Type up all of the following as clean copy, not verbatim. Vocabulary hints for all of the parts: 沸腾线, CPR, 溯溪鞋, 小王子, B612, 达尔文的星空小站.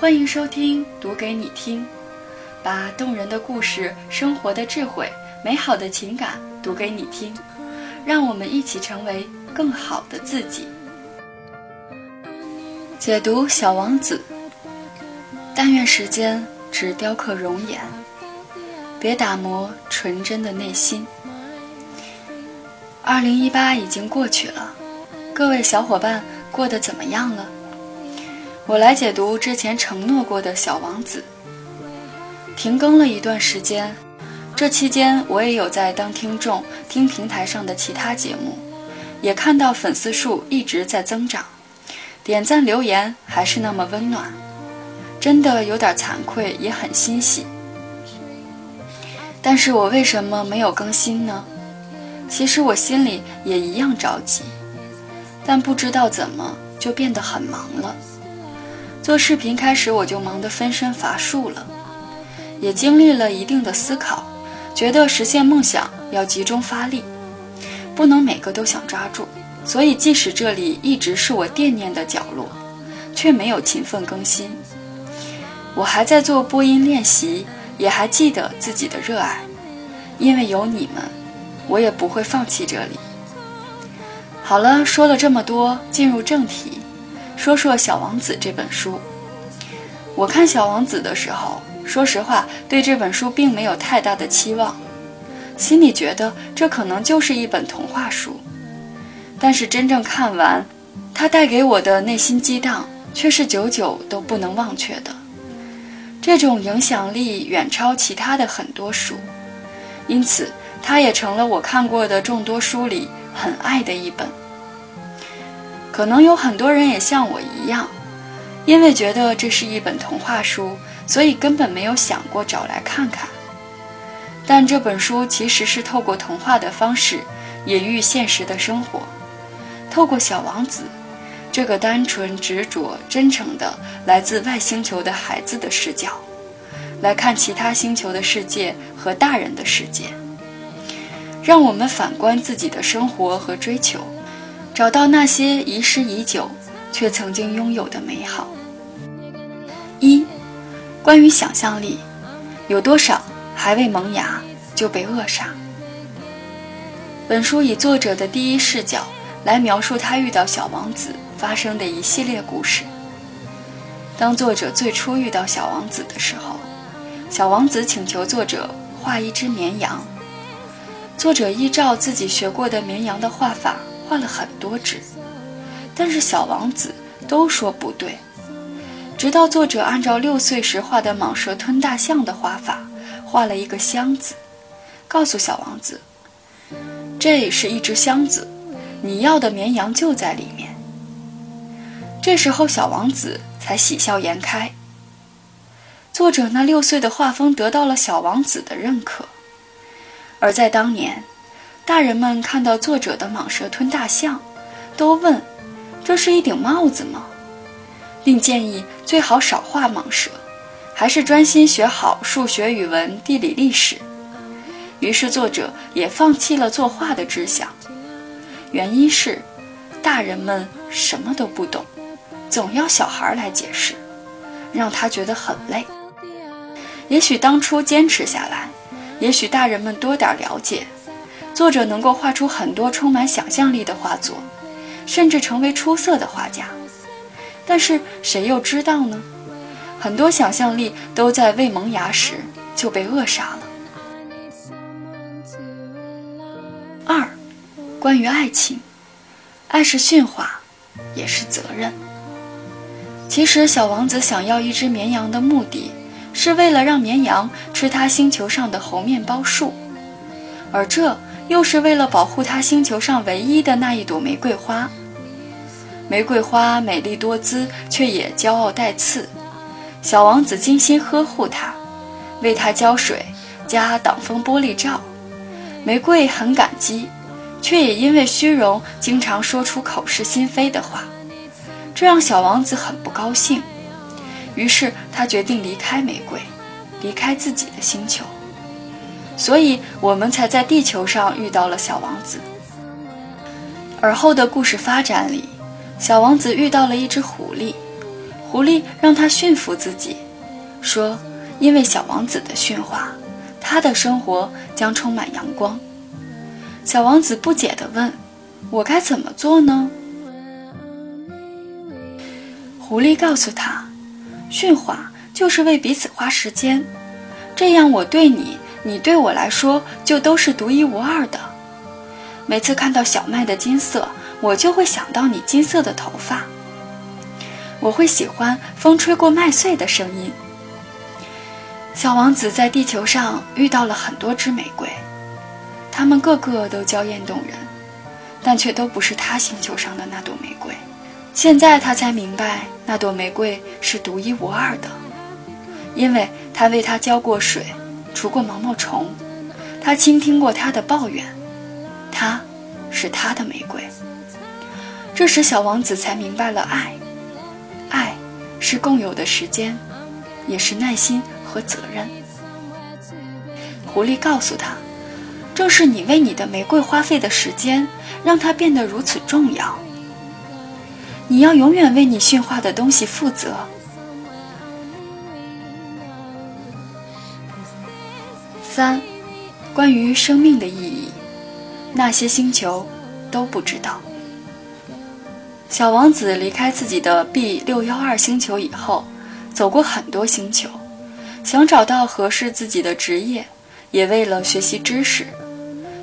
欢迎收听读给你听，把动人的故事、生活的智慧、美好的情感读给你听，让我们一起成为更好的自己。解读《小王子》，但愿时间只雕刻容颜，别打磨纯真的内心。2018已经过去了，各位小伙伴过得怎么样了？我来解读之前承诺过的《小王子》。停更了一段时间，这期间我也有在当听众，听平台上的其他节目，也看到粉丝数一直在增长，点赞留言还是那么温暖，真的有点惭愧，也很欣喜。但是我为什么没有更新呢？其实我心里也一样着急，但不知道怎么就变得很忙了。做视频开始我就忙得分身乏术了，也经历了一定的思考，觉得实现梦想要集中发力，不能每个都想抓住，所以即使这里一直是我惦念的角落，却没有勤奋更新。我还在做播音练习，也还记得自己的热爱，因为有你们，我也不会放弃这里。好了，说了这么多，进入正题，说说《小王子》这本书。我看《小王子》的时候，说实话，对这本书并没有太大的期望，心里觉得这可能就是一本童话书。但是真正看完，它带给我的内心激荡，却是久久都不能忘却的。这种影响力远超其他的很多书，因此它也成了我看过的众多书里很爱的一本。可能有很多人也像我一样，因为觉得这是一本童话书，所以根本没有想过找来看看。但这本书其实是透过童话的方式，也寓现实的生活。透过小王子这个单纯、执着、真诚的来自外星球的孩子的视角，来看其他星球的世界和大人的世界，让我们反观自己的生活和追求，找到那些遗失已久却曾经拥有的美好。一、关于想象力，有多少还未萌芽就被扼杀。本书以作者的第一视角来描述他遇到小王子发生的一系列故事。当作者最初遇到小王子的时候，小王子请求作者画一只绵羊，作者依照自己学过的绵羊的画法画了很多只，但是小王子都说不对，直到作者按照6岁时画的蟒蛇吞大象的画法画了一个箱子，告诉小王子，这是一只箱子，你要的绵羊就在里面。这时候小王子才喜笑颜开，作者那6岁的画风得到了小王子的认可。而在当年，大人们看到作者的蟒蛇吞大象，都问，这是一顶帽子吗？并建议最好少画蟒蛇，还是专心学好数学、语文、地理、历史。于是作者也放弃了作画的志向，原因是大人们什么都不懂，总要小孩来解释，让他觉得很累。也许当初坚持下来，也许大人们多点了解，作者能够画出很多充满想象力的画作，甚至成为出色的画家。但是谁又知道呢？很多想象力都在未萌芽时就被扼杀了。2、关于爱情，爱是驯化，也是责任。其实小王子想要一只绵羊的目的，是为了让绵羊吃他星球上的猴面包树，而这又是为了保护他星球上唯一的那一朵玫瑰花。玫瑰花美丽多姿，却也骄傲带刺，小王子精心呵护它，为它浇水，加挡风玻璃罩。玫瑰很感激，却也因为虚荣经常说出口是心非的话，这让小王子很不高兴。于是他决定离开玫瑰，离开自己的星球，所以我们才在地球上遇到了小王子。而后的故事发展里，小王子遇到了一只狐狸，狐狸让他驯服自己，说因为小王子的驯化，他的生活将充满阳光。小王子不解地问，我该怎么做呢？狐狸告诉他，驯化就是为彼此花时间，这样我对你，你对我来说就都是独一无二的。每次看到小麦的金色，我就会想到你金色的头发，我会喜欢风吹过麦穗的声音。小王子在地球上遇到了很多只玫瑰，它们个个都娇艳动人，但却都不是他星球上的那朵玫瑰。现在他才明白，那朵玫瑰是独一无二的，因为他为它浇过水，除过毛毛虫，他倾听过他的抱怨，她是他的玫瑰。这时小王子才明白了爱，爱是共有的时间，也是耐心和责任。狐狸告诉他，正是你为你的玫瑰花费的时间，让它变得如此重要。你要永远为你驯化的东西负责。3. 关于生命的意义，那些星球都不知道。小王子离开自己的 B612 星球以后，走过很多星球，想找到合适自己的职业，也为了学习知识。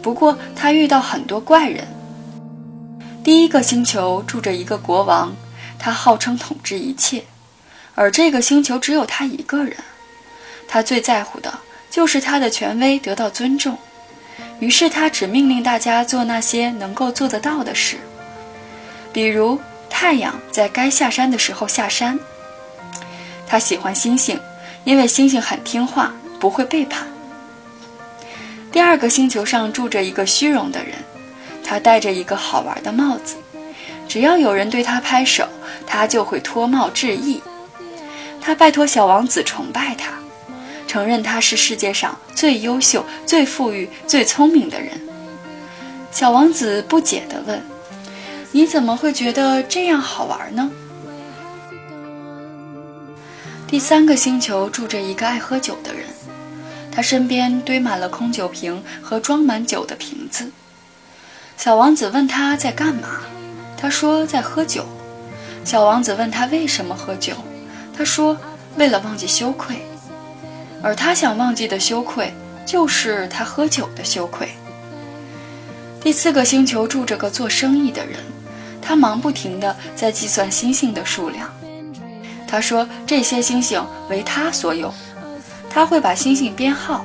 不过他遇到很多怪人。第一个星球住着一个国王，他号称统治一切，而这个星球只有他一个人。他最在乎的就是他的权威得到尊重，于是他只命令大家做那些能够做得到的事，比如太阳在该下山的时候下山。他喜欢星星，因为星星很听话，不会背叛。第二个星球上住着一个虚荣的人，他戴着一个好玩的帽子，只要有人对他拍手，他就会脱帽致意。他拜托小王子崇拜他，承认他是世界上最优秀、最富裕、最聪明的人。小王子不解地问，你怎么会觉得这样好玩呢？第三个星球住着一个爱喝酒的人，他身边堆满了空酒瓶和装满酒的瓶子。小王子问他在干嘛，他说在喝酒。小王子问他为什么喝酒，他说为了忘记羞愧。而他想忘记的羞愧，就是他喝酒的羞愧。第四个星球住着个做生意的人，他忙不停地在计算星星的数量。他说这些星星为他所有，他会把星星编号，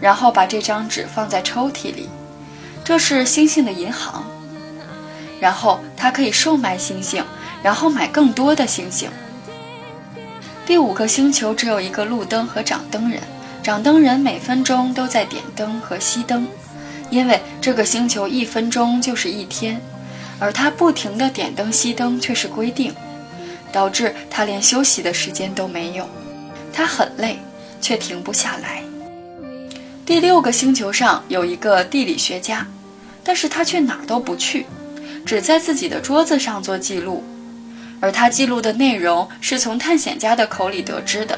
然后把这张纸放在抽屉里，这是星星的银行。然后他可以售卖星星，然后买更多的星星。第五个星球只有一个路灯和掌灯人，掌灯人每分钟都在点灯和熄灯，因为这个星球一分钟就是一天，而他不停地点灯熄灯却是规定，导致他连休息的时间都没有。他很累，却停不下来。第六个星球上有一个地理学家，但是他却哪儿都不去，只在自己的桌子上做记录。而他记录的内容是从探险家的口里得知的，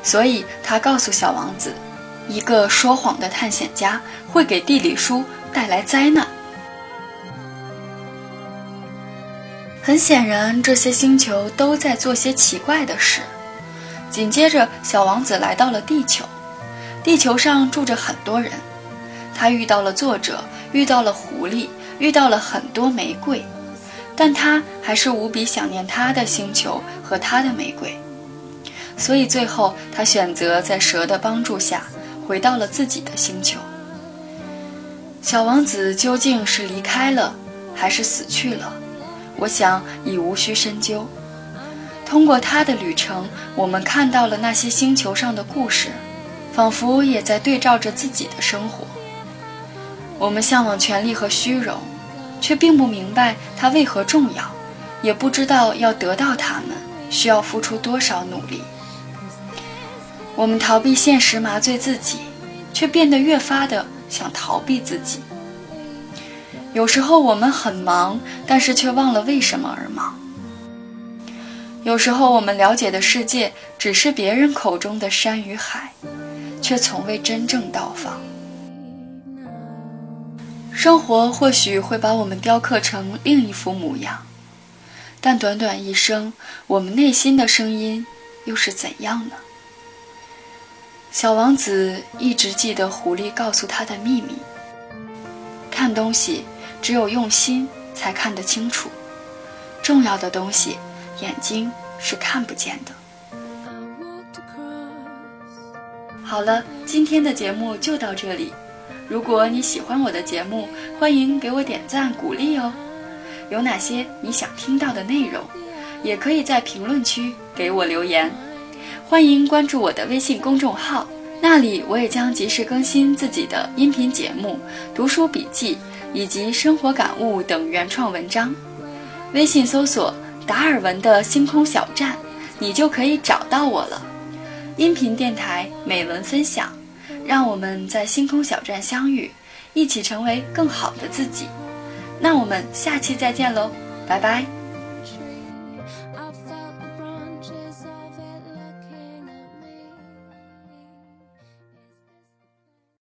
所以他告诉小王子，一个说谎的探险家会给地理书带来灾难。很显然，这些星球都在做些奇怪的事。紧接着，小王子来到了地球，地球上住着很多人，他遇到了作者，遇到了狐狸，遇到了很多玫瑰。但他还是无比想念他的星球和他的玫瑰，所以最后他选择在蛇的帮助下回到了自己的星球。小王子究竟是离开了还是死去了，我想已无需深究。通过他的旅程，我们看到了那些星球上的故事，仿佛也在对照着自己的生活。我们向往权力和虚荣，却并不明白它为何重要，也不知道要得到它们需要付出多少努力。我们逃避现实，麻醉自己，却变得越发的想逃避自己。有时候我们很忙，但是却忘了为什么而忙。有时候我们了解的世界只是别人口中的山与海，却从未真正到访。生活或许会把我们雕刻成另一副模样，但短短一生，我们内心的声音又是怎样呢？小王子一直记得狐狸告诉他的秘密：看东西只有用心才看得清楚，重要的东西眼睛是看不见的。好了，今天的节目就到这里。如果你喜欢我的节目，欢迎给我点赞鼓励哦。有哪些你想听到的内容，也可以在评论区给我留言。欢迎关注我的微信公众号，那里我也将及时更新自己的音频节目、读书笔记以及生活感悟等原创文章。微信搜索达尔文的星空小站，你就可以找到我了。音频电台美文分享，让我们在星空小站相遇，一起成为更好的自己。那我们下期再见喽，拜拜。